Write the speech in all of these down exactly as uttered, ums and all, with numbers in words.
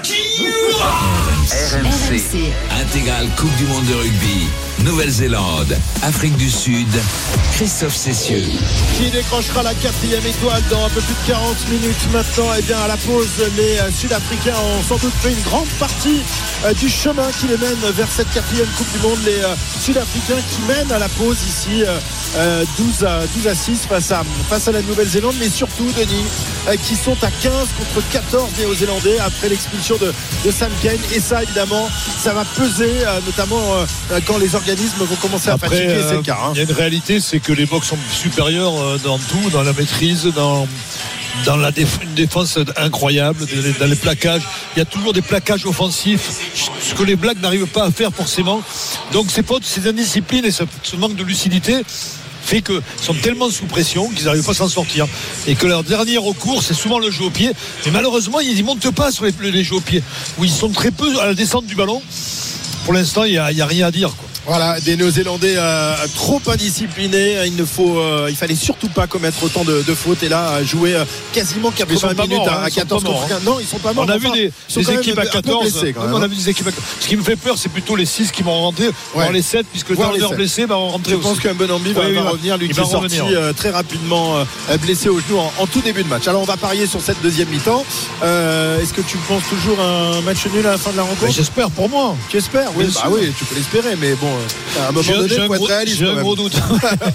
R M C. Intégrale Coupe du Monde de Rugby. Nouvelle-Zélande, Afrique du Sud, Christophe Cessieux. Qui décrochera la quatrième étoile dans un peu plus de quarante minutes maintenant. Et bien à la pause, les Sud-Africains ont sans doute fait une grande partie du chemin qui les mène vers cette quatrième Coupe du Monde. Les Sud-Africains qui mènent à la pause ici douze à six face à, face à la Nouvelle-Zélande. Mais surtout, Denis, qui sont à quinze contre quatorze Néo-Zélandais après l'expulsion de, de Sam Kane. Et ça, évidemment, ça va peser, notamment quand les organismes vont commencer à Après, fatiguer, euh, c'est le cas. Il hein. y a une réalité, c'est que les box sont supérieurs dans tout, dans la maîtrise, dans, dans la déf- une défense incroyable, dans les plaquages. Il y a toujours des plaquages offensifs, ce que les Blacks n'arrivent pas à faire forcément. Donc ces fautes, ces indisciplines et ce manque de lucidité fait que sont tellement sous pression qu'ils n'arrivent pas à s'en sortir et que leur dernier recours c'est souvent le jeu au pied, mais malheureusement ils n'y montent pas sur les, les jeux au pied où ils sont très peu à la descente du ballon. Pour l'instant il n'y a, a rien à dire quoi. Voilà, des Néo-Zélandais euh, trop indisciplinés. Il ne faut, euh, il fallait surtout pas commettre autant de, de fautes. Et là, jouer euh, quasiment quatre-vingts minutes morts, à, hein, à quatorze morts, contre quinze. Hein. Non, ils sont pas morts. On a enfin, vu des, des équipes à quatorze. Blessés, non, on a vu des équipes à quatorze. Ce qui me fait peur, c'est plutôt les six qui vont rentrer, ouais. Dans les sept, puisque Nienaber blessé va en rentrer. Je pense qu'un bon ambi ouais, va, oui, va, va revenir. Lui qui est sorti euh, très rapidement euh, blessé au genou en, en tout début de match. Alors on va parier sur cette deuxième mi-temps. Euh, est-ce que tu penses toujours un match nul à la fin de la rencontre ? Mais j'espère pour moi. Tu espères ? Oui, bah oui, tu peux l'espérer, mais bon. À un moment j'ai donné, il faut être réaliste. J'ai un gros doute.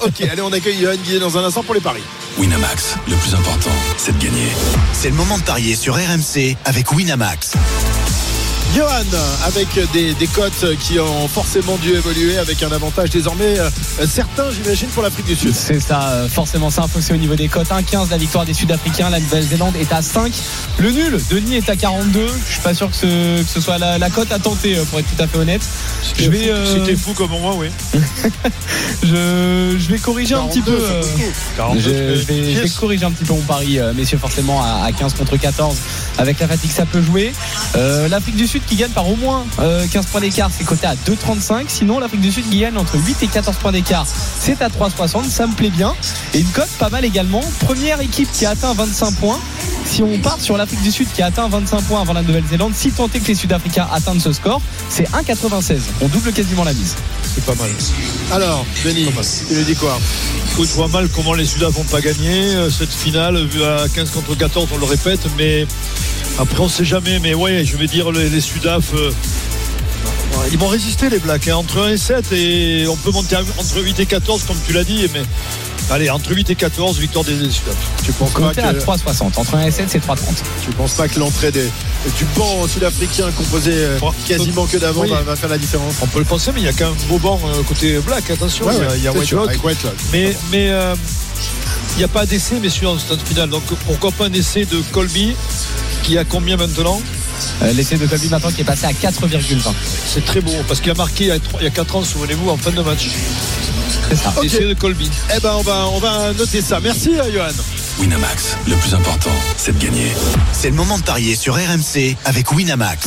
Ok, allez, on accueille Yohan Guillet dans un instant pour les paris. Winamax, le plus important, c'est de gagner. C'est le moment de parier sur R M C avec Winamax. Yohan, avec des, des cotes qui ont forcément dû évoluer avec un avantage désormais euh, certain, j'imagine, pour l'Afrique du Sud. C'est ça, euh, forcément, ça a fonctionné au niveau des cotes. un virgule quinze la victoire des Sud-Africains, la Nouvelle-Zélande est à cinq. Le nul, Denis est à quarante-deux. Je suis pas sûr que ce, que ce soit la, la cote à tenter, pour être tout à fait honnête. C'était, je vais, fou, euh... c'était fou comme moi, oui. je, je vais corriger quarante-deux, un petit peu. Euh... quarante-deux, je, je, vais, yes. je vais corriger un petit peu mon pari, euh, messieurs, forcément, à, à quinze contre quatorze. Avec la fatigue, ça peut jouer. Euh, L'Afrique du Sud qui gagne par au moins quinze points d'écart, c'est coté à deux virgule trente-cinq. Sinon l'Afrique du Sud qui gagne entre huit et quatorze points d'écart, c'est à trois virgule soixante. Ça me plaît bien. Et une cote pas mal également. Première équipe qui a atteint vingt-cinq points. Si on part sur l'Afrique du Sud qui a atteint vingt-cinq points avant la Nouvelle-Zélande, si tant est que les Sud-Africains atteignent ce score, c'est un virgule quatre-vingt-seize. On double quasiment la mise. C'est pas mal. Alors Denis, tu nous dis quoi ? Écoute, je vois mal comment les Sudaf vont pas gagner cette finale vu à quinze contre quatorze, on le répète, mais après on sait jamais. Mais ouais, je vais dire les, les Sudaf euh, ils vont résister les Blacks hein, entre un et sept, et on peut monter à, entre huit et quatorze comme tu l'as dit, mais allez, entre huit et quatorze, victoire des Sudaf. Tu penses pas que... à trois virgule soixante, entre un et sept c'est trois virgule trente. Tu penses pas que l'entrée des... du banc sud-africain composé quasiment que d'avant oui. va faire la différence? On peut le penser, mais il y a quand même un beau banc côté Black, attention, ouais, il y a, ouais, y a White Lock, mais mais euh... il n'y a pas d'essai, messieurs, en stade final. Donc pourquoi pas un essai de Kolbe qui a combien maintenant euh, l'essai de Kolbe maintenant qui est passé à quatre virgule vingt. C'est très beau parce qu'il a marqué il y a quatre ans, souvenez-vous, en fin de match. C'est ça. Okay. L'essai de Kolbe. Eh ben on va, on va noter ça. Merci à Yohan. Winamax, le plus important, c'est de gagner. C'est le moment de parier sur R M C avec Winamax.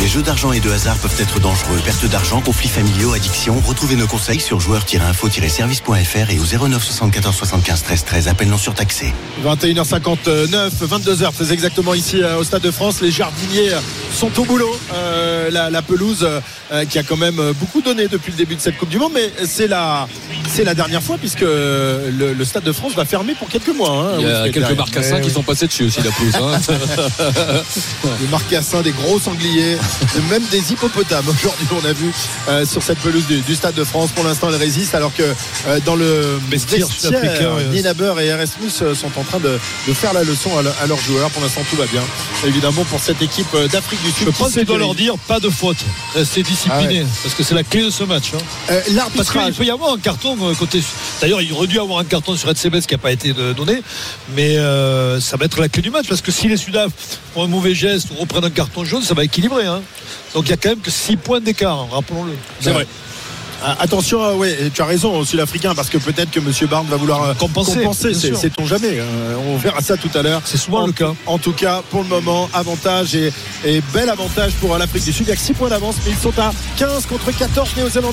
Les jeux d'argent et de hasard peuvent être dangereux. Perte d'argent, conflits familiaux, addiction. Retrouvez nos conseils sur joueurs-info-service.fr et au zéro neuf soixante-quatorze soixante-quinze treize treize. Appel non surtaxé. vingt et une heures cinquante-neuf, vingt-deux heures, c'est exactement ici au Stade de France. Les jardiniers sont au boulot. Euh, la, la pelouse euh, qui a quand même beaucoup donné depuis le début de cette Coupe du Monde. Mais c'est la, c'est la dernière fois puisque le, le Stade de France va fermer pour quelques mois. Hein, il y a quelques marcassins ouais, qui oui. sont passés dessus aussi, la pelouse. Hein. Des marcassins, des gros sangliers. Même des hippopotames aujourd'hui on a vu euh, sur cette pelouse du, du Stade de France. Pour l'instant elle résiste alors que euh, dans le vestiaire euh, Nienaber et Erasmus euh, sont en train de, de faire la leçon à, le, à leurs joueurs. Pour l'instant tout va bien évidemment pour cette équipe d'Afrique du Sud. Je pense qu'ils doivent leur dire pas de faute, restez disciplinés ah ouais. parce que c'est la clé de ce match hein. euh, Parce qu'il peut y avoir un carton côté... D'ailleurs il aurait dû avoir un carton sur Etzebeth qui n'a pas été donné, mais euh, ça va être la clé du match parce que si les Sudaf font un mauvais geste ou reprennent un carton jaune, ça va équilibrer. Donc il n'y a quand même que six points d'écart, rappelons-le. C'est vrai. Attention, euh, ouais, tu as raison, Sud-Africain, parce que peut-être que M. Barnes va vouloir compenser. compenser c'est, sait-on jamais. Euh, on verra ça tout à l'heure. C'est souvent en, le cas. En tout cas, pour le moment, avantage et, et bel avantage pour l'Afrique du Sud. Il y a six points d'avance, mais ils sont à quinze contre quatorze Néo-Zélandais.